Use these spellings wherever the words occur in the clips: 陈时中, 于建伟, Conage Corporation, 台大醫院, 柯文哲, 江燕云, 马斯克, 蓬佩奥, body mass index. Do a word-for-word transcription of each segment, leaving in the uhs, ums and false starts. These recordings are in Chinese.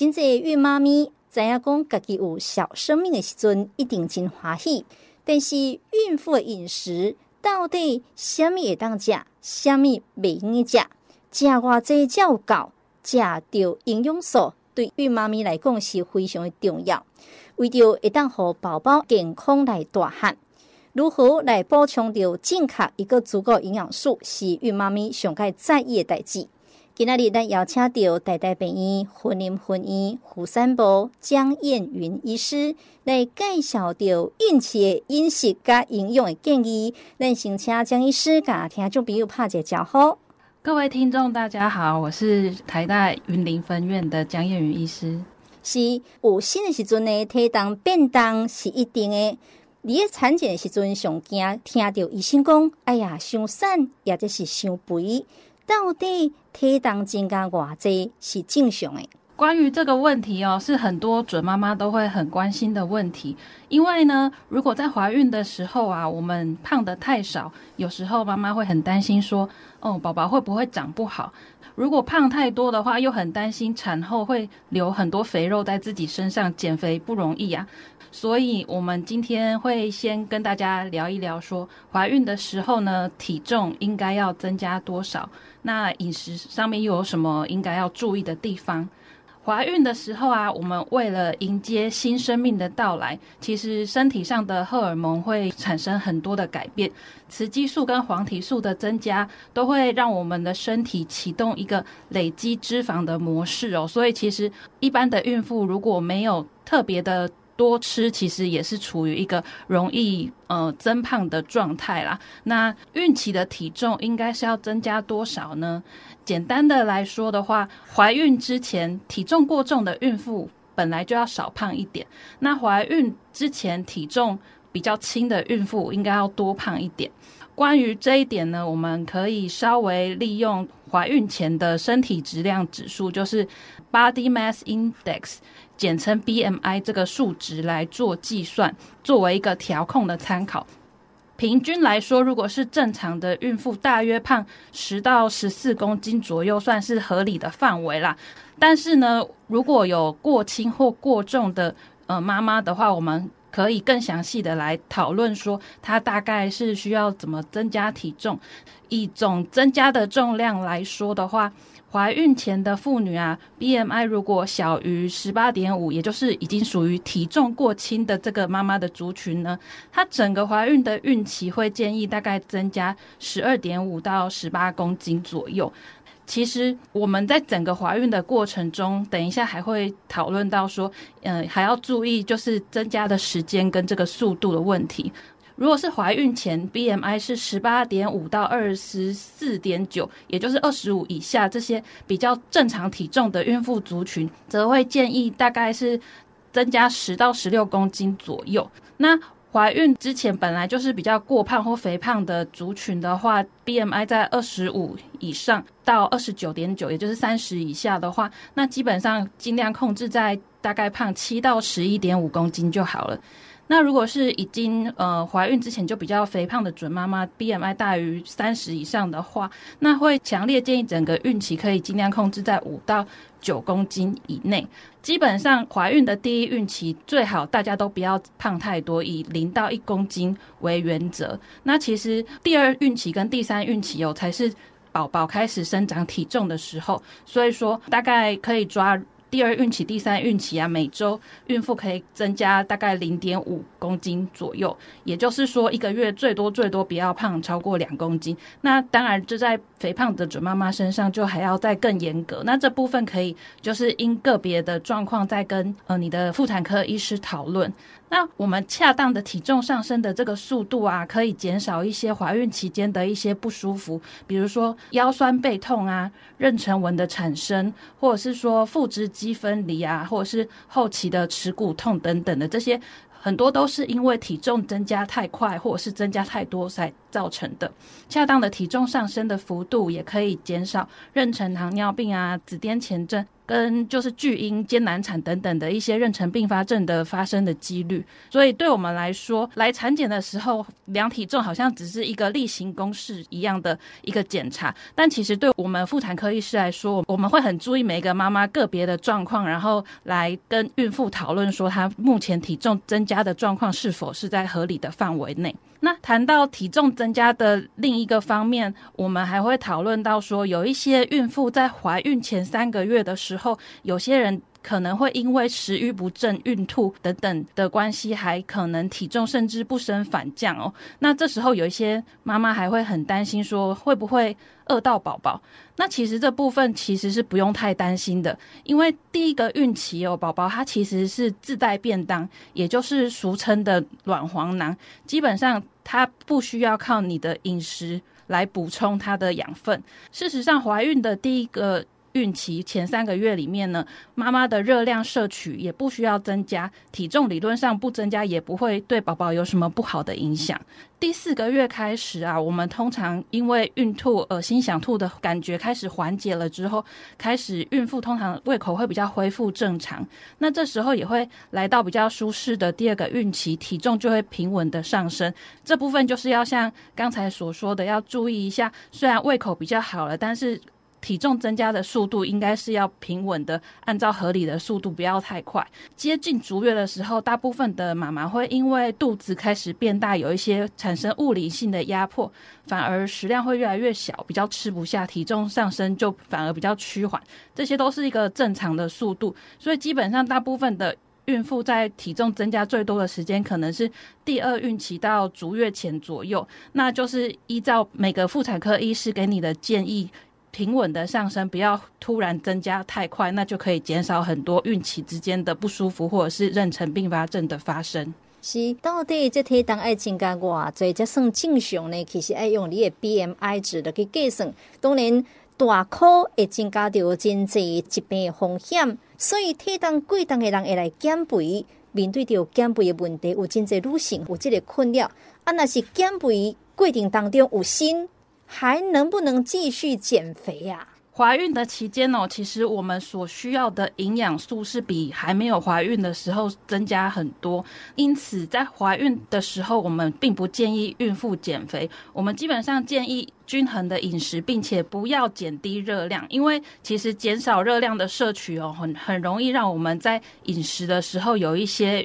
真侪孕妈咪知影讲家己有小生命的时阵，一定真欢喜。但是孕妇的饮食到底虾米会当食，虾米袂用食？食偌济才有够，食着营养素对孕妈咪来讲是非常的重要。为着会当互宝宝健康来大汉，如何来补充到正确一个足够营养素，是孕妈咪上该在意的代志。今仔日咱邀请到台大病院婚姻分院妇产部江燕云医师来介绍到孕期饮食甲营养的建议。咱先请江医师甲听众朋友拍一个招呼。各位听众大家好，我是台大云林分院的江燕云医师。是有新的时阵呢，体重变重是一定的。你在产检的时阵上惊听到医生讲，哎呀，伤瘦也即是伤肥。到底体重增加偌济是正常的？关于这个问题哦，是很多准妈妈都会很关心的问题。因为呢，如果在怀孕的时候啊，我们胖得太少，有时候妈妈会很担心说，哦，宝宝会不会长不好？如果胖太多的话，又很担心产后会留很多肥肉在自己身上，减肥不容易啊。所以我们今天会先跟大家聊一聊说，怀孕的时候呢，体重应该要增加多少，那饮食上面又有什么应该要注意的地方。怀孕的时候啊，我们为了迎接新生命的到来，其实身体上的荷尔蒙会产生很多的改变，雌激素跟黄体素的增加都会让我们的身体启动一个累积脂肪的模式哦。所以其实一般的孕妇如果没有特别的多吃，其实也是处于一个容易呃增胖的状态啦。那孕期的体重应该是要增加多少呢？简单的来说的话，怀孕之前体重过重的孕妇本来就要少胖一点，那怀孕之前体重比较轻的孕妇应该要多胖一点。关于这一点呢，我们可以稍微利用怀孕前的身体质量指数，就是 body mass index， 简称 B M I 这个数值来做计算，作为一个调控的参考。平均来说，如果是正常的孕妇，大约胖十到十四公斤左右，算是合理的范围啦。但是呢，如果有过轻或过重的呃妈妈的话，我们可以更详细的来讨论说它大概是需要怎么增加体重。以总增加的重量来说的话，怀孕前的妇女啊 B M I 如果小于 十八点五， 也就是已经属于体重过轻的这个妈妈的族群呢，她整个怀孕的孕期会建议大概增加 十二点五到十八公斤左右。其实我们在整个怀孕的过程中，等一下还会讨论到说，呃，还要注意就是增加的时间跟这个速度的问题。如果是怀孕前 B M I 是 十八点五到二十四点九， 也就是二十五以下，这些比较正常体重的孕妇族群，则会建议大概是增加十到十六公斤左右。那怀孕之前本来就是比较过胖或肥胖的族群的话， B M I 在二十五以上到二十九点九， 也就是三十以下的话，那基本上尽量控制在大概胖七到十一点五公斤就好了。那如果是已经呃怀孕之前就比较肥胖的准妈妈 B M I 大于三十以上的话，那会强烈建议整个孕期可以尽量控制在五到九公斤以内。基本上怀孕的第一孕期最好大家都不要胖太多，以零到一公斤为原则。那其实第二孕期跟第三孕期哦，才是宝宝开始生长体重的时候，所以说大概可以抓第二孕期、第三孕期啊，每周孕妇可以增加大概 零点五公斤左右，也就是说一个月最多最多不要胖超过两公斤。那当然这在肥胖的准妈妈身上就还要再更严格，那这部分可以就是因个别的状况再跟呃你的妇产科医师讨论。那我们恰当的体重上升的这个速度啊，可以减少一些怀孕期间的一些不舒服，比如说腰酸背痛啊、妊娠纹的产生，或者是说腹直肌分离啊，或者是后期的耻骨痛等等的，这些很多都是因为体重增加太快或者是增加太多才造成的。恰当的体重上升的幅度也可以减少妊娠糖尿病啊、子癫前症跟就是巨婴、艰难产等等的一些妊娠并发症的发生的几率。所以对我们来说，来产检的时候量体重好像只是一个例行公事一样的一个检查，但其实对我们妇产科医师来说，我们会很注意每个妈妈个别的状况，然后来跟孕妇讨论说她目前体重增加的状况是否是在合理的范围内。那谈到体重增加的另一个方面，我们还会讨论到说，有一些孕妇在怀孕前三个月的时候，有些人可能会因为食欲不振、孕吐等等的关系，还可能体重甚至不升反降哦。那这时候有一些妈妈还会很担心说，会不会饿到宝宝？那其实这部分其实是不用太担心的，因为第一个孕期哦，宝宝它其实是自带便当，也就是俗称的卵黄囊，基本上它不需要靠你的饮食来补充它的养分。事实上，怀孕的第一个孕期前三个月里面呢，妈妈的热量摄取也不需要增加，体重理论上不增加也不会对宝宝有什么不好的影响。第四个月开始啊，我们通常因为孕吐、恶心想吐的感觉开始缓解了之后，开始孕妇通常胃口会比较恢复正常，那这时候也会来到比较舒适的第二个孕期，体重就会平稳的上升。这部分就是要像刚才所说的，要注意一下，虽然胃口比较好了，但是体重增加的速度应该是要平稳的，按照合理的速度，不要太快。接近足月的时候，大部分的妈妈会因为肚子开始变大，有一些产生物理性的压迫，反而食量会越来越小，比较吃不下，体重上升就反而比较趋缓，这些都是一个正常的速度。所以基本上大部分的孕妇在体重增加最多的时间可能是第二孕期到足月前左右，那就是依照每个妇产科医师给你的建议，平稳的上升，不要突然增加太快，那就可以减少很多孕期之间的不舒服或者是妊娠并发症的发生。是，到底这体重要增加多少才算正常呢？其实要用你的 B M I 值来去计算，当然大口会增加到很多疾病的风险，所以体重过重的人会来减肥。面对到减肥的问题，有很多女性有这个困扰，啊，若是减肥过程当中有心，还能不能继续减肥啊？怀孕的期间哦，其实我们所需要的营养素是比还没有怀孕的时候增加很多，因此在怀孕的时候，我们并不建议孕妇减肥，我们基本上建议均衡的饮食，并且不要减低热量，因为其实减少热量的摄取哦，很很容易让我们在饮食的时候有一些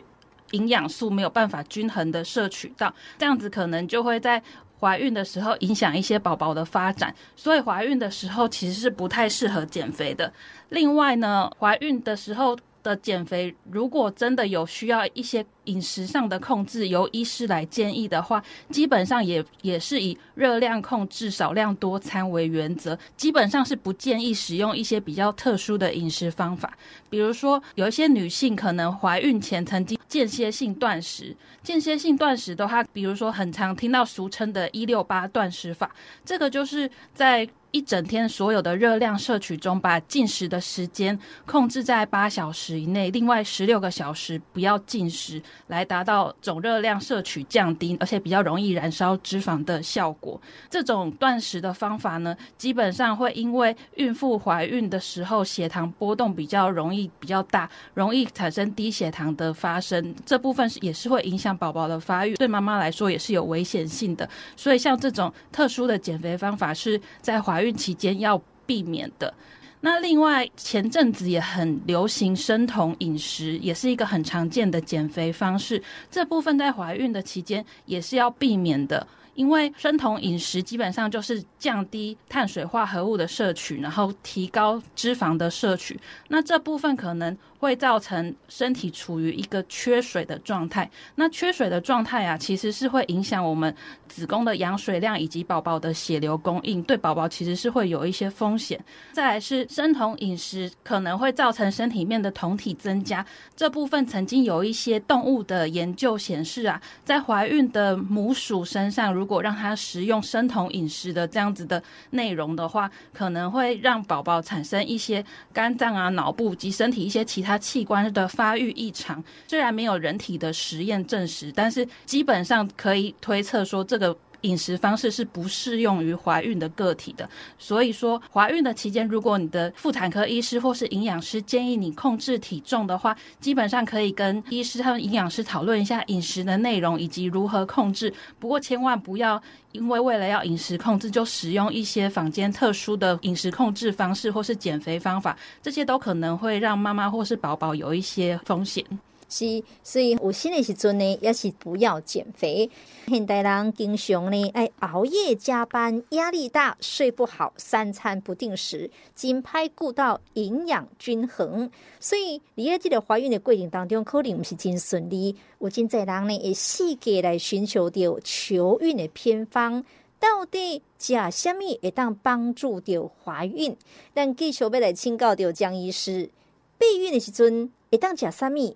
营养素没有办法均衡的摄取到，这样子可能就会在怀孕的时候影响一些宝宝的发展，所以怀孕的时候其实是不太适合减肥的。另外呢，怀孕的时候的减肥，如果真的有需要一些饮食上的控制，由医师来建议的话，基本上也也是以热量控制、少量多餐为原则，基本上是不建议使用一些比较特殊的饮食方法。比如说，有一些女性可能怀孕前曾经间歇性断食，间歇性断食的话，比如说很常听到俗称的一六八断食法，这个就是在一整天所有的热量摄取中，把进食的时间控制在八小时以内，另外十六个小时不要进食，来达到总热量摄取降低，而且比较容易燃烧脂肪的效果。这种断食的方法呢，基本上会因为孕妇怀孕的时候血糖波动比较容易比较大，容易产生低血糖的发生，这部分也是会影响宝宝的发育，对妈妈来说也是有危险性的。所以像这种特殊的减肥方法是在怀孕孕期间要避免的。那另外，前阵子也很流行生酮饮食，也是一个很常见的减肥方式，这部分在怀孕的期间也是要避免的，因为生酮饮食基本上就是降低碳水化合物的摄取，然后提高脂肪的摄取，那这部分可能会造成身体处于一个缺水的状态。那缺水的状态啊，其实是会影响我们子宫的羊水量以及宝宝的血流供应，对宝宝其实是会有一些风险。再来是生酮饮食可能会造成身体面的酮体增加，这部分曾经有一些动物的研究显示啊，在怀孕的母鼠身上，如如果让他食用生酮饮食的这样子的内容的话，可能会让宝宝产生一些肝脏啊、脑部及身体一些其他器官的发育异常。虽然没有人体的实验证实，但是基本上可以推测说这个饮食方式是不适用于怀孕的个体的。所以说怀孕的期间，如果你的妇产科医师或是营养师建议你控制体重的话，基本上可以跟医师和营养师讨论一下饮食的内容以及如何控制，不过千万不要因为为了要饮食控制就使用一些坊间特殊的饮食控制方式或是减肥方法，这些都可能会让妈妈或是宝宝有一些风险。是，所以有生的时阵呢，也是不要减肥。现代人经常呢，哎，熬夜加班，压力大，睡不好，三餐不定时，真歹顾到营养均衡。所以，你在这个怀孕的过程当中，可能不是真顺利。有真侪人呢，也四界来寻求着求孕的偏方。到底吃什么会当帮助着怀孕？咱继续要来请教着江医师，备孕的时阵会当吃什么？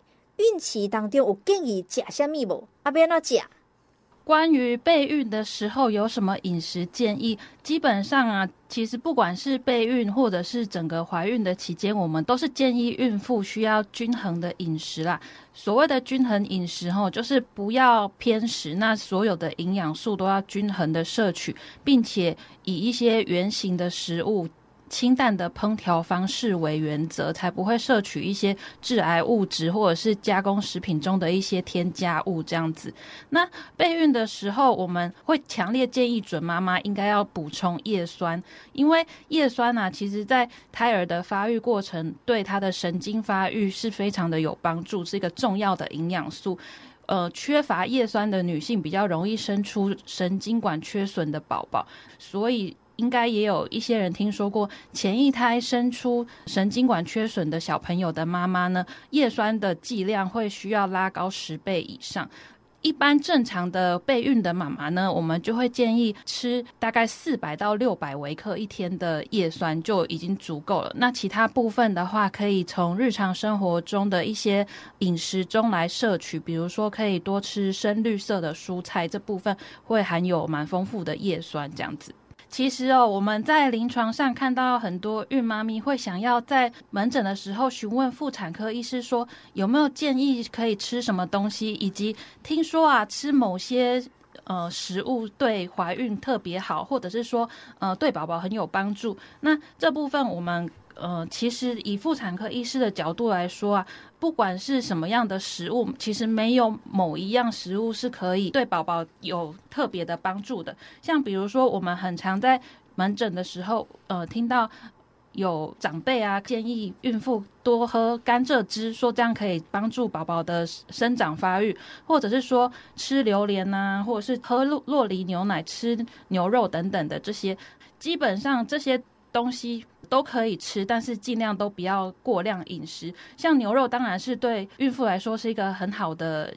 孕期当中有建议吃什么吗？啊，要怎么吃？关于备孕的时候有什么饮食建议？基本上啊，其实不管是备孕或者是整个怀孕的期间，我们都是建议孕妇需要均衡的饮食啦。所谓的均衡饮食吼，就是不要偏食，那所有的营养素都要均衡的摄取，并且以一些原型的食物，清淡的烹调方式为原则，才不会摄取一些致癌物质或者是加工食品中的一些添加物这样子。那备孕的时候，我们会强烈建议准妈妈应该要补充叶酸，因为叶酸啊，其实在胎儿的发育过程对她的神经发育是非常的有帮助，是一个重要的营养素。呃，缺乏叶酸的女性比较容易生出神经管缺损的宝宝，所以应该也有一些人听说过，前一胎生出神经管缺损的小朋友的妈妈呢，叶酸的剂量会需要拉高十倍以上。一般正常的备孕的妈妈呢，我们就会建议吃大概四百到六百微克一天的叶酸就已经足够了。那其他部分的话，可以从日常生活中的一些饮食中来摄取，比如说可以多吃深绿色的蔬菜，这部分会含有蛮丰富的叶酸这样子。其实哦，我们在临床上看到很多孕妈咪会想要在门诊的时候询问妇产科医师说有没有建议可以吃什么东西，以及听说啊吃某些呃食物对怀孕特别好，或者是说呃对宝宝很有帮助。那这部分我们呃其实以妇产科医师的角度来说啊，不管是什么样的食物，其实没有某一样食物是可以对宝宝有特别的帮助的。像比如说我们很常在门诊的时候呃听到有长辈啊建议孕妇多喝甘蔗汁，说这样可以帮助宝宝的生长发育，或者是说吃榴莲啊，或者是喝酪梨牛奶、吃牛肉等等的，这些基本上这些东西都可以吃，但是尽量都不要过量饮食。像牛肉当然是对孕妇来说是一个很好的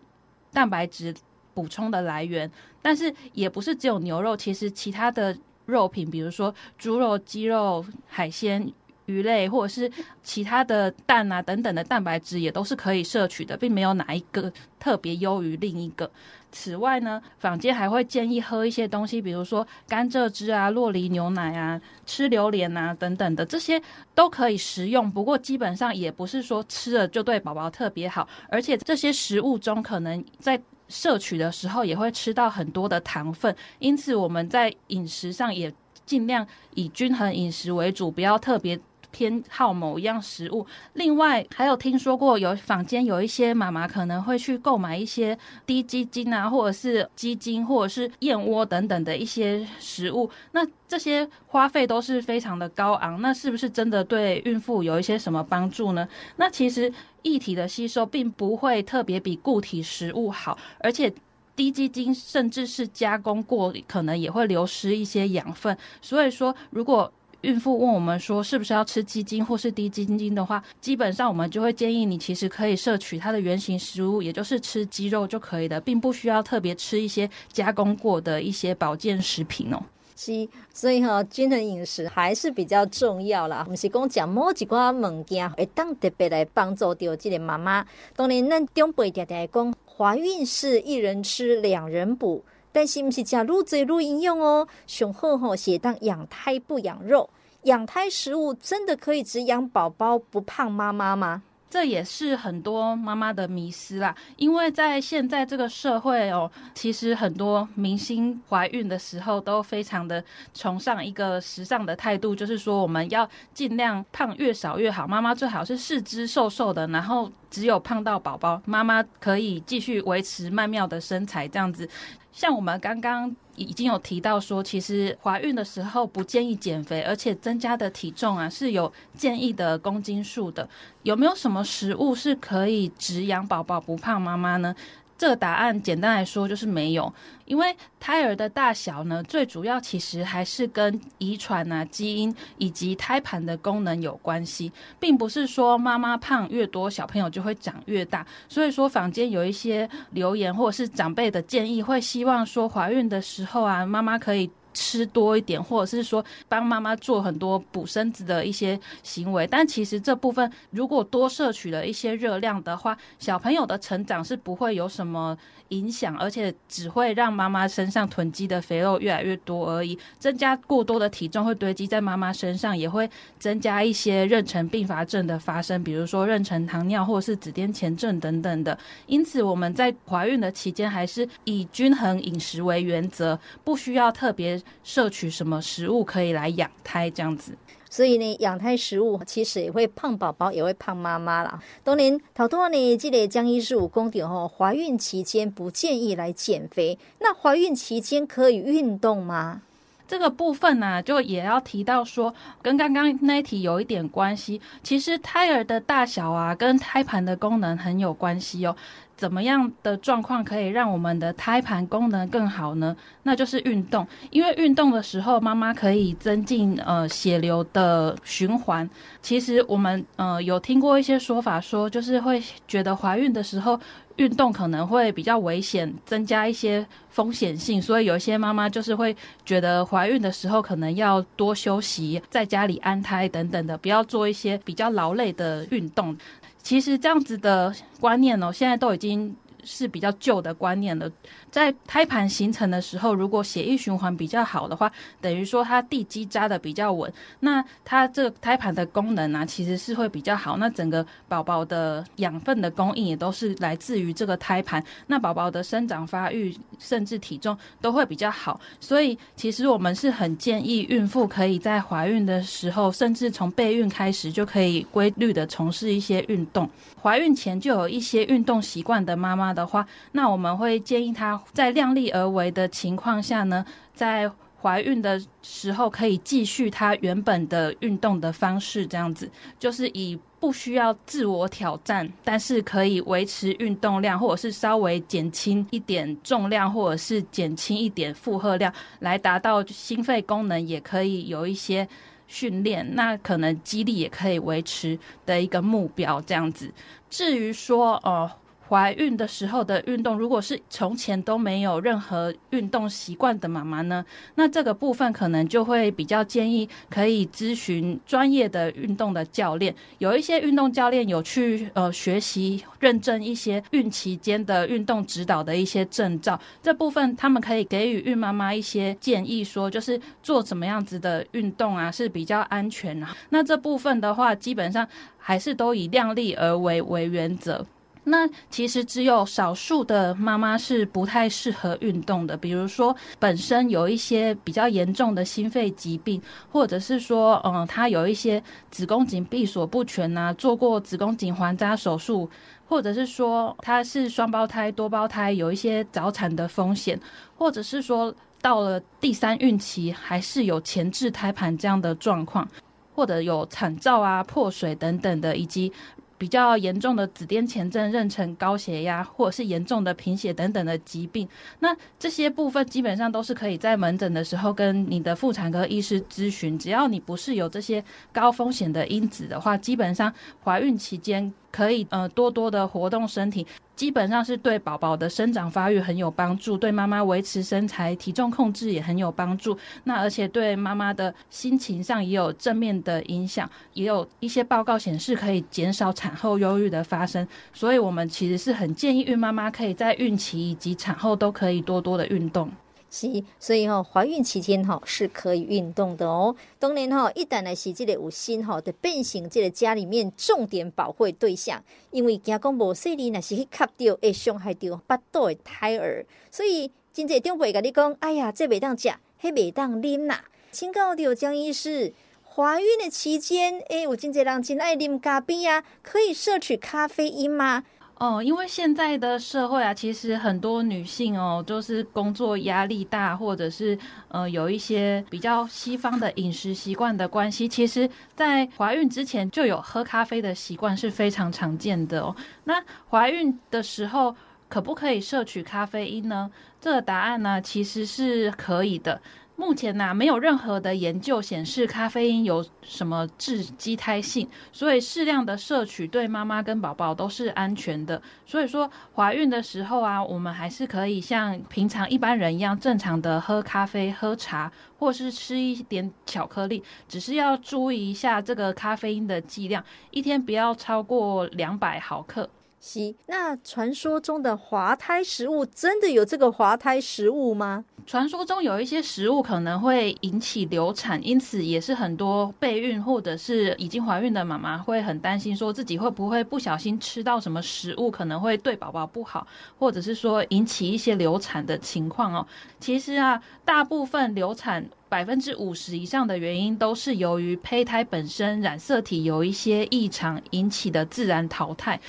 蛋白质补充的来源，但是也不是只有牛肉，其实其他的肉品，比如说猪肉、鸡肉、海鲜、鱼类，或者是其他的蛋啊等等的蛋白质也都是可以摄取的，并没有哪一个特别优于另一个。此外呢，坊间还会建议喝一些东西，比如说甘蔗汁啊、酪梨牛奶啊、吃榴莲啊等等的，这些都可以食用，不过基本上也不是说吃了就对宝宝特别好，而且这些食物中可能在摄取的时候也会吃到很多的糖分，因此我们在饮食上也尽量以均衡饮食为主，不要特别偏好某一样食物。另外还有听说过有坊间有一些妈妈可能会去购买一些低鸡精啊，或者是鸡精，或者是燕窝等等的一些食物，那这些花费都是非常的高昂，那是不是真的对孕妇有一些什么帮助呢？那其实液体的吸收并不会特别比固体食物好，而且低基金甚至是加工过可能也会流失一些养分，所以说如果孕妇问我们说是不是要吃鸡精或是低基精的话，基本上我们就会建议你其实可以摄取它的原型食物，也就是吃鸡肉就可以了，并不需要特别吃一些加工过的一些保健食品哦。是，所以哈、哦，均衡饮食还是比较重要啦。不是讲讲某一寡物件，会当特别来帮助到这个妈妈。当然，咱长辈常常讲，怀孕是一人吃两人补，但是不是吃愈济愈营养哦？上好吼、哦、是当养胎不养肉，养胎食物真的可以只养宝宝不胖妈妈吗？这也是很多妈妈的迷思啦，因为在现在这个社会哦，其实很多明星怀孕的时候都非常的崇尚一个时尚的态度，就是说我们要尽量胖越少越好，妈妈最好是四肢瘦瘦的，然后只有胖到宝宝，妈妈可以继续维持曼妙的身材这样子。像我们刚刚已经有提到说，其实怀孕的时候不建议减肥，而且增加的体重啊是有建议的公斤数的。有没有什么食物是可以止养宝宝不胖妈妈呢？这个答案简单来说就是没有，因为胎儿的大小呢，最主要其实还是跟遗传啊、基因以及胎盘的功能有关系，并不是说妈妈胖越多，小朋友就会长越大。所以说坊间有一些留言或者是长辈的建议，会希望说怀孕的时候啊，妈妈可以吃多一点，或者是说帮妈妈做很多补身子的一些行为，但其实这部分如果多摄取了一些热量的话，小朋友的成长是不会有什么影响，而且只会让妈妈身上囤积的肥肉越来越多而已。增加过多的体重会堆积在妈妈身上，也会增加一些妊娠并发症的发生，比如说妊娠糖尿或者是子痫前症等等的。因此我们在怀孕的期间还是以均衡饮食为原则，不需要特别摄取什么食物可以来养胎这样子。所以呢，养胎食物其实也会胖宝宝，也会胖妈妈啦。当然，头拄呢，这个江医师有讲到吼，怀孕期间不建议来减肥。那怀孕期间可以运动吗？这个部分呢、啊，就也要提到说，跟刚刚那一题有一点关系。其实胎儿的大小啊，跟胎盘的功能很有关系哦。怎么样的状况可以让我们的胎盘功能更好呢？那就是运动，因为运动的时候，妈妈可以增进呃血流的循环。其实我们呃有听过一些说法说，就是会觉得怀孕的时候运动可能会比较危险，增加一些风险性，所以有一些妈妈就是会觉得怀孕的时候可能要多休息，在家里安胎等等的，不要做一些比较劳累的运动。其实这样子的观念哦，现在都已经是比较旧的观念了。在胎盘形成的时候，如果血液循环比较好的话，等于说它地基扎的比较稳，那它这个胎盘的功能啊，其实是会比较好。那整个宝宝的养分的供应也都是来自于这个胎盘，那宝宝的生长发育甚至体重都会比较好。所以其实我们是很建议孕妇可以在怀孕的时候，甚至从备孕开始就可以规律的从事一些运动。怀孕前就有一些运动习惯的妈妈的话，那我们会建议她在量力而为的情况下呢，在怀孕的时候可以继续她原本的运动的方式，这样子就是以不需要自我挑战，但是可以维持运动量，或者是稍微减轻一点重量，或者是减轻一点负荷量，来达到心肺功能也可以有一些训练，那可能肌力也可以维持的一个目标这样子。至于说呃怀孕的时候的运动，如果是从前都没有任何运动习惯的妈妈呢，那这个部分可能就会比较建议可以咨询专业的运动的教练。有一些运动教练有去呃学习认证一些孕期间的运动指导的一些证照，这部分他们可以给予孕妈妈一些建议，说就是做什么样子的运动啊是比较安全啊。那这部分的话，基本上还是都以量力而为为原则。那其实只有少数的妈妈是不太适合运动的，比如说本身有一些比较严重的心肺疾病，或者是说嗯，她有一些子宫颈闭锁不全啊，做过子宫颈环扎手术，或者是说她是双胞胎多胞胎，有一些早产的风险，或者是说到了第三孕期还是有前置胎盘这样的状况，或者有产兆啊、破水等等的，以及比较严重的子痫前症、妊娠高血压，或者是严重的贫血等等的疾病。那这些部分基本上都是可以在门诊的时候跟你的妇产科医师咨询，只要你不是有这些高风险的因子的话，基本上怀孕期间可以呃多多的活动身体，基本上是对宝宝的生长发育很有帮助，对妈妈维持身材、体重控制也很有帮助。那而且对妈妈的心情上也有正面的影响，也有一些报告显示可以减少产后忧郁的发生。所以我们其实是很建议孕妈妈可以在孕期以及产后都可以多多的运动。是，所以吼、哦，怀孕期间吼、哦、是可以运动的哦。当然吼、哦，一旦来是这个有心吼、哦，就变成这个家里面重点保护对象，因为惊讲无细粒，那是去卡掉，会伤害到腹肚的胎儿。所以真侪长辈甲你讲，哎呀，这袂当食，迄袂当啉啦。请教到江医师。怀孕的期间，哎、欸，有真侪人真爱啉咖啡啊，可以摄取咖啡因吗？哦，因为现在的社会啊，其实很多女性哦，就是工作压力大，或者是呃有一些比较西方的饮食习惯的关系，其实在怀孕之前就有喝咖啡的习惯是非常常见的哦。那怀孕的时候可不可以摄取咖啡因呢？这个答案呢、啊，其实是可以的。目前呢、啊，没有任何的研究显示咖啡因有什么致畸胎性，所以适量的摄取对妈妈跟宝宝都是安全的。所以说，怀孕的时候啊，我们还是可以像平常一般人一样正常的喝咖啡、喝茶，或是吃一点巧克力，只是要注意一下这个咖啡因的剂量，一天不要超过两百毫克。是，那传说中的滑胎食物真的有这个滑胎食物吗？传说中有一些食物可能会引起流产，因此也是很多备孕或者是已经怀孕的妈妈会很担心，说自己会不会不小心吃到什么食物可能会对宝宝不好，或者是说引起一些流产的情况哦。其实啊，大部分流产百分之五十以上的原因都是由于胚胎本身染色体有一些异常引起的自然淘汰。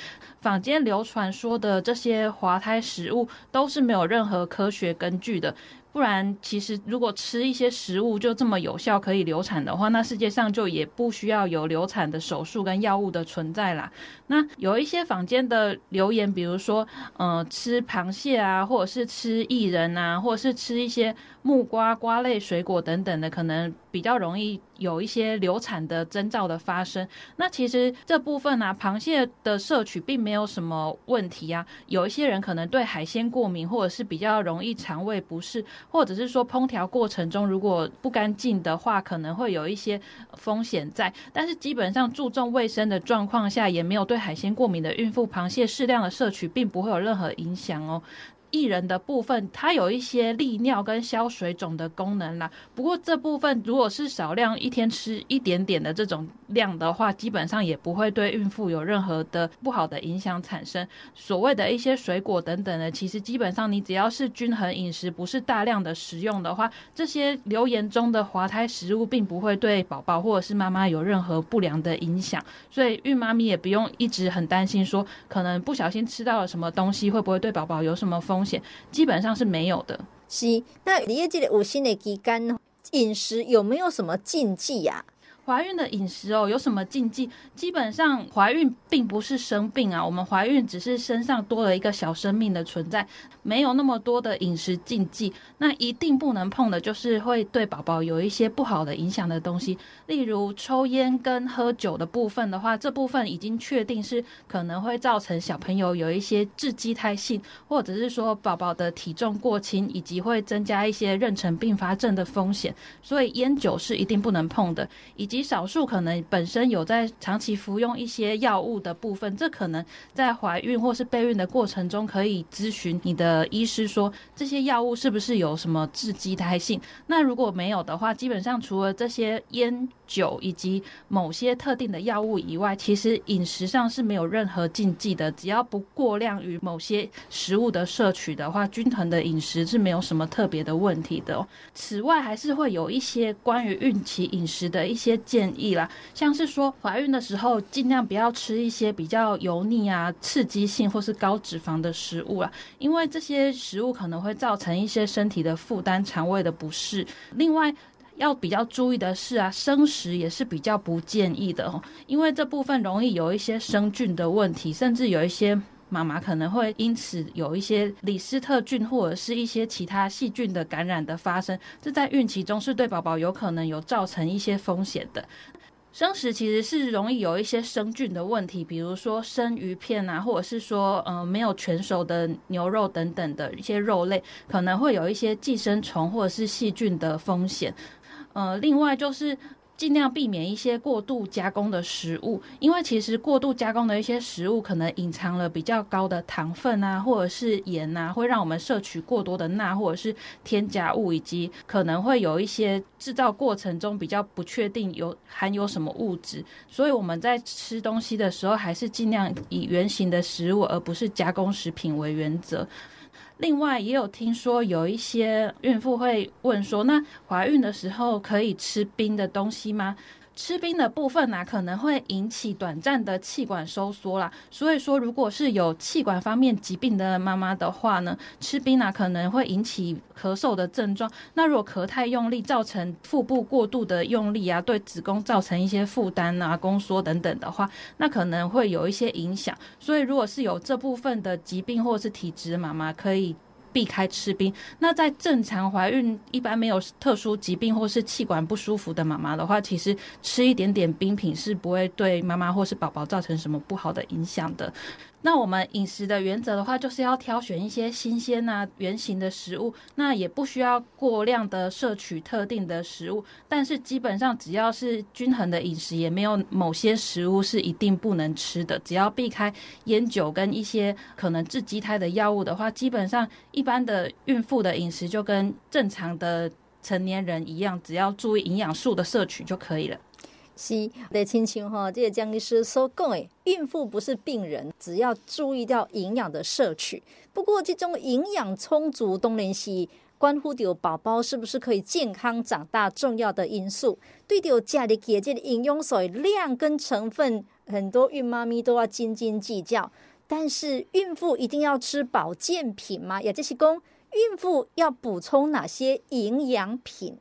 坊间流传说的这些滑胎食物都是没有任何科学根据的。不然其实如果吃一些食物就这么有效可以流产的话，那世界上就也不需要有流产的手术跟药物的存在啦。那有一些坊间的流言，比如说呃，吃螃蟹啊，或者是吃薏仁啊，或者是吃一些木瓜瓜类水果等等的，可能比较容易有一些流产的征兆的发生。那其实这部分啊，螃蟹的摄取并没有什么问题啊。有一些人可能对海鲜过敏，或者是比较容易肠胃不适，或者是说烹调过程中如果不干净的话可能会有一些风险在，但是基本上注重卫生的状况下，也没有对海鲜过敏的孕妇，螃蟹适量的摄取并不会有任何影响哦。薏仁的部分它有一些利尿跟消水肿的功能啦，不过这部分如果是少量一天吃一点点的这种量的话，基本上也不会对孕妇有任何的不好的影响产生。所谓的一些水果等等的，其实基本上你只要是均衡饮食，不是大量的食用的话，这些流言中的滑胎食物并不会对宝宝或者是妈妈有任何不良的影响，所以孕妈咪也不用一直很担心说可能不小心吃到了什么东西会不会对宝宝有什么风险，基本上是没有的。是，那在这个有生的期间，饮食有没有什么禁忌啊？怀孕的饮食哦，有什么禁忌？基本上怀孕并不是生病啊，我们怀孕只是身上多了一个小生命的存在，没有那么多的饮食禁忌。那一定不能碰的就是会对宝宝有一些不好的影响的东西，例如抽烟跟喝酒的部分的话，这部分已经确定是可能会造成小朋友有一些致畸胎性，或者是说宝宝的体重过轻，以及会增加一些妊娠并发症的风险。所以烟酒是一定不能碰的，以及及少数可能本身有在长期服用一些药物的部分，这可能在怀孕或是备孕的过程中可以咨询你的医师说这些药物是不是有什么致畸胎性。那如果没有的话，基本上除了这些烟酒以及某些特定的药物以外，其实饮食上是没有任何禁忌的，只要不过量于某些食物的摄取的话，均衡的饮食是没有什么特别的问题的哦。此外还是会有一些关于孕期饮食的一些建议啦，像是说怀孕的时候尽量不要吃一些比较油腻啊、刺激性或是高脂肪的食物啦，因为这些食物可能会造成一些身体的负担、肠胃的不适。另外要比较注意的是啊，生食也是比较不建议的哦，因为这部分容易有一些生菌的问题，甚至有一些妈妈可能会因此有一些李斯特菌或者是一些其他细菌的感染的发生，这在孕期中是对宝宝有可能有造成一些风险的。生食其实是容易有一些生菌的问题，比如说生鱼片啊，或者是说呃没有全熟的牛肉等等的一些肉类，可能会有一些寄生虫或者是细菌的风险。呃，另外就是尽量避免一些过度加工的食物，因为其实过度加工的一些食物可能隐藏了比较高的糖分啊，或者是盐啊，会让我们摄取过多的钠或者是添加物，以及可能会有一些制造过程中比较不确定有含有什么物质，所以我们在吃东西的时候还是尽量以原型的食物而不是加工食品为原则。另外也有听说有一些孕妇会问说，那怀孕的时候可以吃冰的东西吗？吃冰的部分啊，可能会引起短暂的气管收缩啦，所以说如果是有气管方面疾病的妈妈的话呢，吃冰啊可能会引起咳嗽的症状，那如果咳太用力造成腹部过度的用力啊，对子宫造成一些负担啊，宫缩等等的话，那可能会有一些影响，所以如果是有这部分的疾病或是体质的妈妈可以避开吃冰。那在正常怀孕一般没有特殊疾病或是气管不舒服的妈妈的话，其实吃一点点冰品是不会对妈妈或是宝宝造成什么不好的影响的。那我们饮食的原则的话，就是要挑选一些新鲜啊原型的食物，那也不需要过量的摄取特定的食物，但是基本上只要是均衡的饮食，也没有某些食物是一定不能吃的，只要避开烟酒跟一些可能致畸胎的药物的话，基本上一般的孕妇的饮食就跟正常的成年人一样，只要注意营养素的摄取就可以了。是，就亲像吼，这个江医师所讲的，孕妇不是病人，只要注意到营养的摄取。不过，这种营养充足，当然是关乎到宝宝是不是可以健康长大重要的因素。对到家里给这营养素的量跟成分，很多孕妈咪都要斤斤计较。但是，孕妇一定要吃保健品吗？也就是说，孕妇要补充哪些营养品？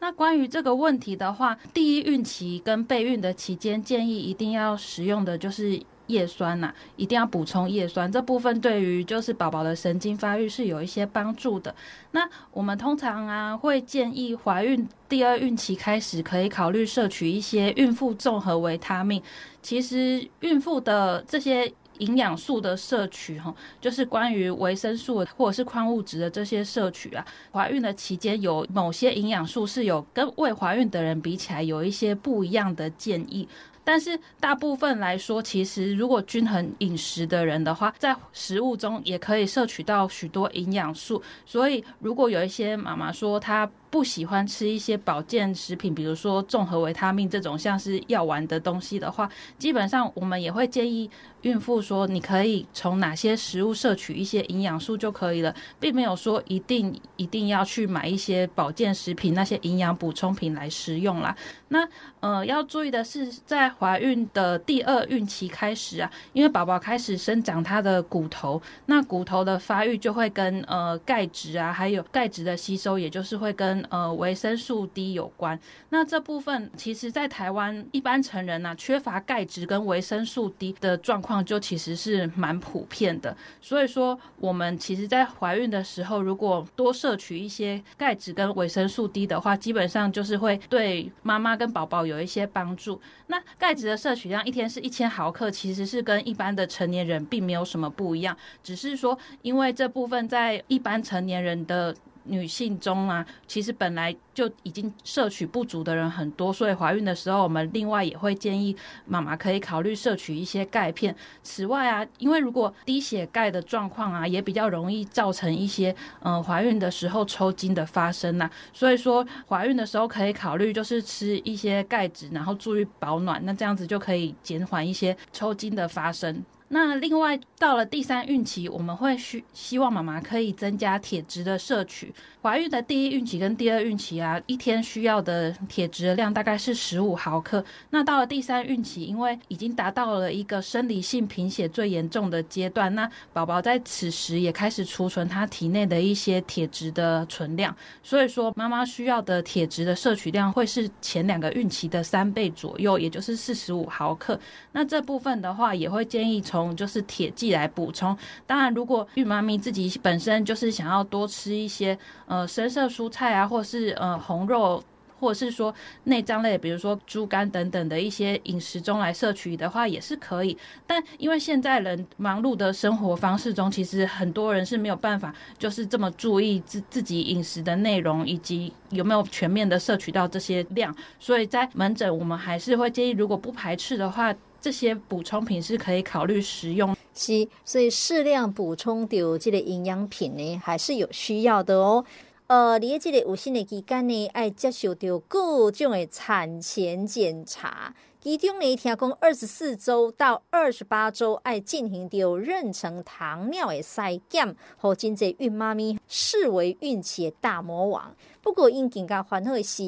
那关于这个问题的话，第一孕期跟备孕的期间，建议一定要食用的就是叶酸呐、啊，一定要补充叶酸，这部分对于就是宝宝的神经发育是有一些帮助的。那我们通常啊会建议怀孕第二孕期开始可以考虑摄取一些孕妇综合维他命。其实孕妇的这些营养素的摄取，就是关于维生素或者是矿物质的这些摄取啊，怀孕的期间有某些营养素是有跟未怀孕的人比起来有一些不一样的建议，但是大部分来说，其实如果均衡饮食的人的话，在食物中也可以摄取到许多营养素，所以如果有一些妈妈说她不喜欢吃一些保健食品，比如说综合维他命这种像是药丸的东西的话，基本上我们也会建议孕妇说你可以从哪些食物摄取一些营养素就可以了，并没有说一定一定要去买一些保健食品那些营养补充品来食用啦。那呃要注意的是，在怀孕的第二孕期开始啊，因为宝宝开始生长他的骨头，那骨头的发育就会跟呃钙质啊还有钙质的吸收，也就是会跟呃，维生素 D 有关。那这部分其实在台湾一般成人啊，缺乏钙质跟维生素 D 的状况就其实是蛮普遍的，所以说我们其实在怀孕的时候如果多摄取一些钙质跟维生素 D 的话，基本上就是会对妈妈跟宝宝有一些帮助。那钙质的摄取量一天是一千毫克，其实是跟一般的成年人并没有什么不一样，只是说因为这部分在一般成年人的女性中啊，其实本来就已经摄取不足的人很多，所以怀孕的时候我们另外也会建议妈妈可以考虑摄取一些钙片。此外啊，因为如果低血钙的状况啊，也比较容易造成一些嗯、呃、怀孕的时候抽筋的发生啊，所以说怀孕的时候可以考虑就是吃一些钙质，然后注意保暖，那这样子就可以减缓一些抽筋的发生。那另外到了第三孕期，我们会希望妈妈可以增加铁质的摄取。怀孕的第一孕期跟第二孕期啊，一天需要的铁质的量大概是十五毫克，那到了第三孕期，因为已经达到了一个生理性贫血最严重的阶段，那宝宝在此时也开始储存他体内的一些铁质的存量，所以说妈妈需要的铁质的摄取量会是前两个孕期的三倍左右，也就是四十五毫克。那这部分的话也会建议从从就是铁剂来补充。当然如果孕妈咪自己本身就是想要多吃一些呃深色蔬菜啊，或是呃红肉或者是说内脏类，比如说猪肝等等的一些饮食中来摄取的话也是可以。但因为现在人忙碌的生活方式中，其实很多人是没有办法就是这么注意自自己饮食的内容以及有没有全面的摄取到这些量，所以在门诊我们还是会建议，如果不排斥的话，这些补充品是可以考虑食用。是，所以适量补充到这个营养品呢，还是有需要的哦。呃，你这个有新的期间呢，要接受到各种的产前检查。其中呢，听讲二十四周到二十八周要进行到妊娠糖尿的筛检，和真侪孕妈咪视为孕期的大魔王。不过，因更加烦恼的是，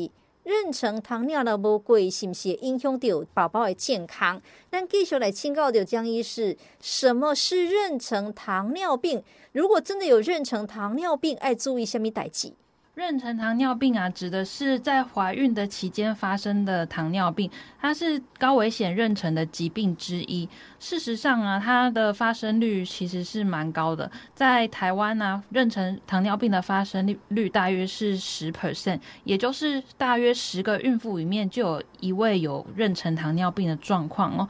妊娠糖尿的无过，是不是影响到宝宝的健康？咱继续来请教到江医师，什么是妊娠糖尿病？如果真的有妊娠糖尿病，要注意什么代志？妊娠糖尿病啊，指的是在怀孕的期间发生的糖尿病，它是高危险妊娠的疾病之一。事实上啊，它的发生率其实是蛮高的，在台湾啊，妊娠糖尿病的发生 率, 率大约是 百分之十， 也就是大约十个孕妇里面就有一位有妊娠糖尿病的状况哦。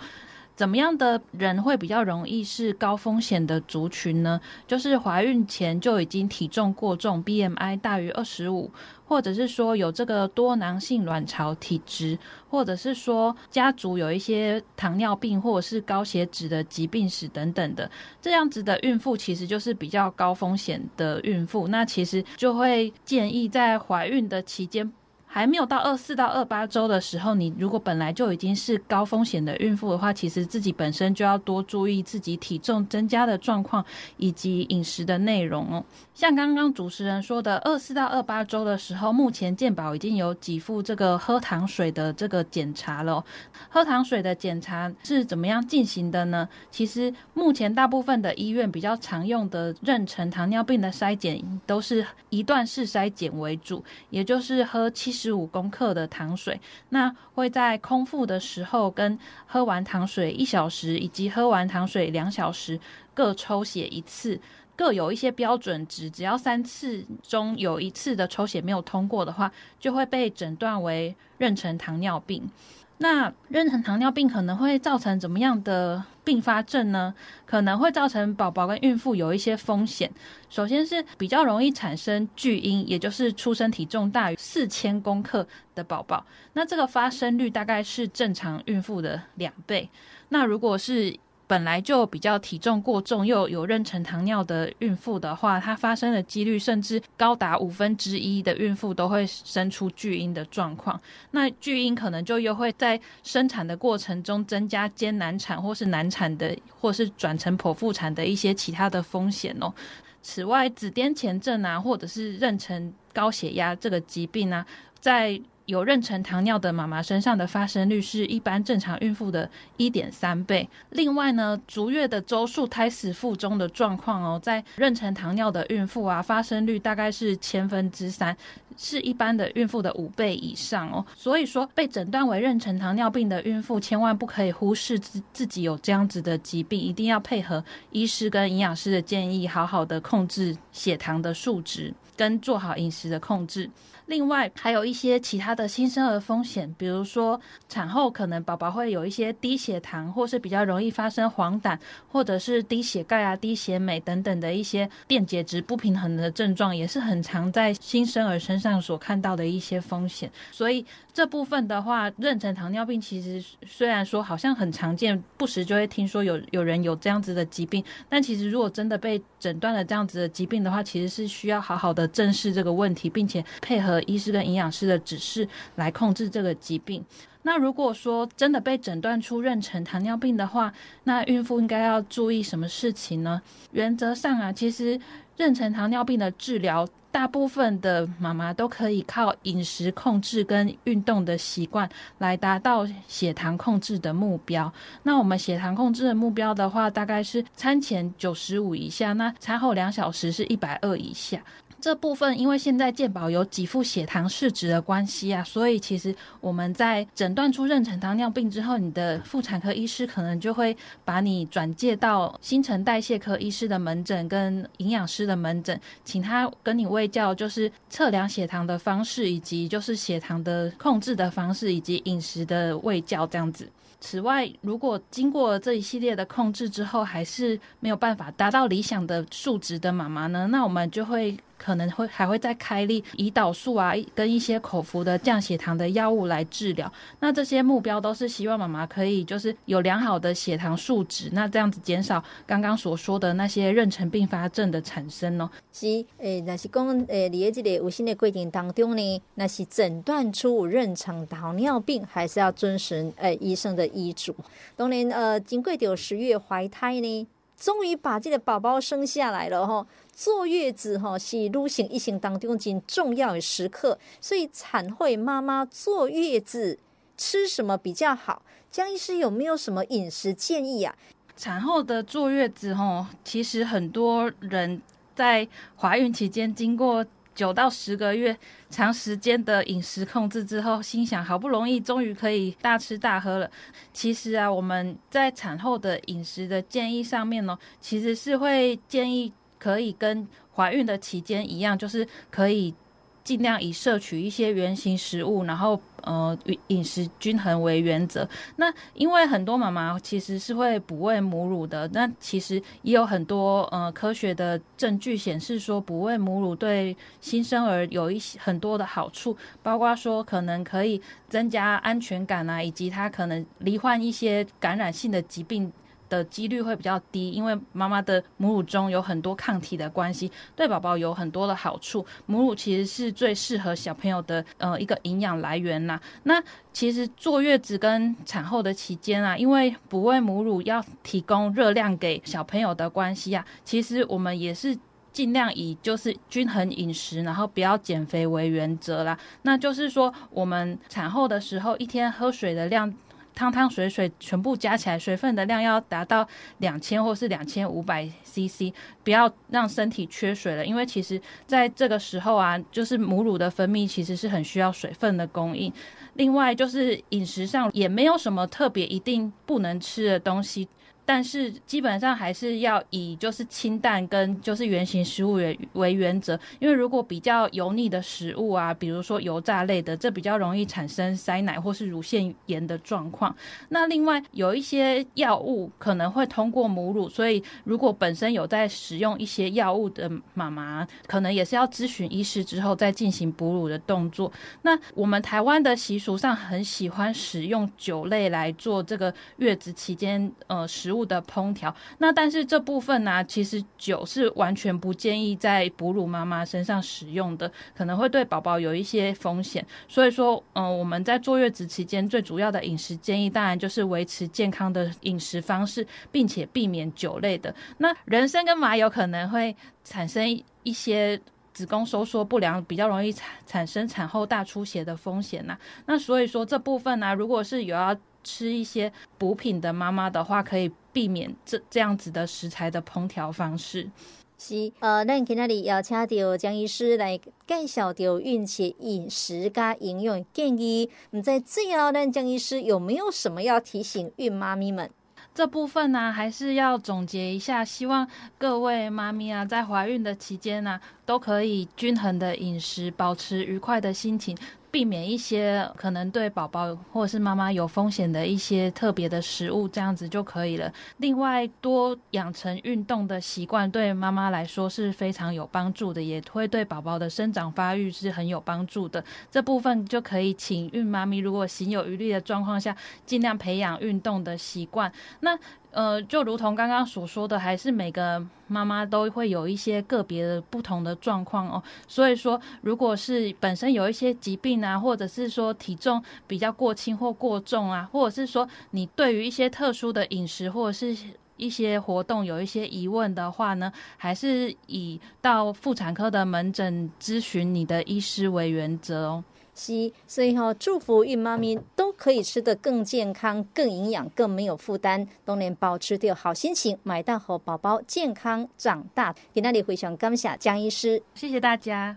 怎么样的人会比较容易是高风险的族群呢？就是怀孕前就已经体重过重 B M I 大于二十五，或者是说有这个多囊性卵巢体质，或者是说家族有一些糖尿病或者是高血脂的疾病史等等的，这样子的孕妇其实就是比较高风险的孕妇。那其实就会建议在怀孕的期间还没有到二十四到二十八周的时候，你如果本来就已经是高风险的孕妇的话，其实自己本身就要多注意自己体重增加的状况以及饮食的内容哦。像刚刚主持人说的，二十四到二十八周的时候，目前健保已经有给付这个喝糖水的这个检查了哦。喝糖水的检查是怎么样进行的呢？其实目前大部分的医院比较常用的妊娠糖尿病的筛检都是一段式筛检为主，也就是喝七十五公克的糖水，那会在空腹的时候跟喝完糖水一小时以及喝完糖水两小时各抽血一次，各有一些标准值，只要三次中有一次的抽血没有通过的话，就会被诊断为妊娠糖尿病。那妊娠糖尿病可能会造成怎么样的并发症呢？可能会造成宝宝跟孕妇有一些风险。首先是比较容易产生巨婴，也就是出生体重大于四千公克的宝宝，那这个发生率大概是正常孕妇的两倍。那如果是本来就比较体重过重又有妊娠糖尿的孕妇的话，它发生的几率甚至高达五分之一的孕妇都会生出巨婴的状况。那巨婴可能就又会在生产的过程中增加艰难产或是难产的或是转成剖腹产的一些其他的风险哦。此外，子癫前症啊，或者是妊娠高血压这个疾病啊，在有妊娠糖尿的妈妈身上的发生率是一般正常孕妇的 一点三 倍。另外呢，足月的周数、胎死腹中的状况哦，在妊娠糖尿的孕妇啊，发生率大概是千分之三，是一般的孕妇的五倍以上哦。所以说，被诊断为妊娠糖尿病的孕妇，千万不可以忽视自己有这样子的疾病，一定要配合医师跟营养师的建议，好好的控制血糖的数值，跟做好饮食的控制。另外还有一些其他的新生儿风险，比如说产后可能宝宝会有一些低血糖，或是比较容易发生黄疸，或者是低血钙啊、低血镁等等的一些电解质不平衡的症状，也是很常在新生儿身上所看到的一些风险。所以这部分的话，妊娠糖尿病其实虽然说好像很常见，不时就会听说有有人有这样子的疾病，但其实如果真的被诊断了这样子的疾病的话，其实是需要好好的正视这个问题，并且配合医师跟营养师的指示来控制这个疾病。那如果说真的被诊断出妊娠糖尿病的话，那孕妇应该要注意什么事情呢？原则上啊，其实妊娠糖尿病的治疗，大部分的妈妈都可以靠饮食控制跟运动的习惯来达到血糖控制的目标。那我们血糖控制的目标的话，大概是餐前九十五以下，那餐后两小时是一百二以下。这部分因为现在健保有给付血糖试纸的关系啊，所以其实我们在诊断出妊娠糖尿病之后，你的妇产科医师可能就会把你转介到新陈代谢科医师的门诊跟营养师的门诊，请他跟你卫教，就是测量血糖的方式，以及就是血糖的控制的方式，以及饮食的卫教这样子。此外，如果经过这一系列的控制之后还是没有办法达到理想的数值的妈妈呢，那我们就会可能会还会再开立胰岛素啊，跟一些口服的降血糖的药物来治疗。那这些目标都是希望妈妈可以就是有良好的血糖数值，那这样子减少刚刚所说的那些妊娠并发症的产生哦。是，诶，那是讲诶，你这个有新的规定当中呢，那是诊断出妊娠糖尿病，还是要遵循诶医生的医嘱。当然，呃，经过到十月怀胎呢，终于把这个宝宝生下来了吼。坐月子是女性一生当中很重要的时刻，所以产后妈妈坐月子吃什么比较好？江医师有没有什么饮食建议啊？产后的坐月子其实很多人在怀孕期间经过九到十个月长时间的饮食控制之后，心想好不容易终于可以大吃大喝了。其实啊，我们在产后的饮食的建议上面呢，其实是会建议可以跟怀孕的期间一样，就是可以尽量以摄取一些原型食物，然后呃饮食均衡为原则。那因为很多妈妈其实是会哺喂母乳的，那其实也有很多呃科学的证据显示说，哺喂母乳对新生儿有一些很多的好处，包括说可能可以增加安全感啊，以及他可能罹患一些感染性的疾病的几率会比较低，因为妈妈的母乳中有很多抗体的关系，对宝宝有很多的好处。母乳其实是最适合小朋友的呃一个营养来源啦。那其实坐月子跟产后的期间啊，因为哺喂母乳要提供热量给小朋友的关系啊，其实我们也是尽量以就是均衡饮食，然后不要减肥为原则啦。那就是说，我们产后的时候一天喝水的量，汤汤水水全部加起来，水分的量要达到两千或是 两千五百 C C， 不要让身体缺水了，因为其实在这个时候啊，就是母乳的分泌其实是很需要水分的供应。另外就是饮食上也没有什么特别一定不能吃的东西，但是基本上还是要以就是清淡跟就是原型食物为原则，因为如果比较油腻的食物啊，比如说油炸类的，这比较容易产生塞奶或是乳腺炎的状况。那另外有一些药物可能会通过母乳，所以如果本身有在使用一些药物的妈妈，可能也是要咨询医师之后再进行哺乳的动作。那我们台湾的习俗上很喜欢使用酒类来做这个月子期间呃食物的烹调，那但是这部分呢、啊，其实酒是完全不建议在哺乳妈妈身上使用的，可能会对宝宝有一些风险。所以说，嗯、呃，我们在坐月子期间最主要的饮食建议，当然就是维持健康的饮食方式，并且避免酒类的。那人参跟麻油可能会产生一些子宫收缩不良，比较容易产生产后大出血的风险呐、啊。那所以说这部分呢、啊，如果是有要吃一些补品的妈妈的话，可以避免 这, 这样子的食材的烹调方式。是，呃，咱今仔日邀请到江医师来介绍到孕前饮食加营养建议。唔知最后，咱江医师有没有什么要提醒孕妈咪们？这部分呢、啊，还是要总结一下，希望各位妈咪啊，在怀孕的期间呢、啊，都可以均衡的饮食，保持愉快的心情。避免一些可能对宝宝或者是妈妈有风险的一些特别的食物，这样子就可以了。另外，多养成运动的习惯，对妈妈来说是非常有帮助的，也会对宝宝的生长发育是很有帮助的。这部分就可以请孕妈咪，如果行有余力的状况下，尽量培养运动的习惯。那呃，就如同刚刚所说的，还是每个妈妈都会有一些个别的不同的状况哦。所以说，如果是本身有一些疾病啊，或者是说体重比较过轻或过重啊，或者是说你对于一些特殊的饮食或者是一些活动有一些疑问的话呢，还是以到妇产科的门诊咨询你的医师为原则哦。是，所以、哦、祝福孕妈咪都可以吃得更健康、更营养、更没有负担，当然保持到好心情，买到好宝宝健康长大。今天非常感谢江医师，谢谢大家。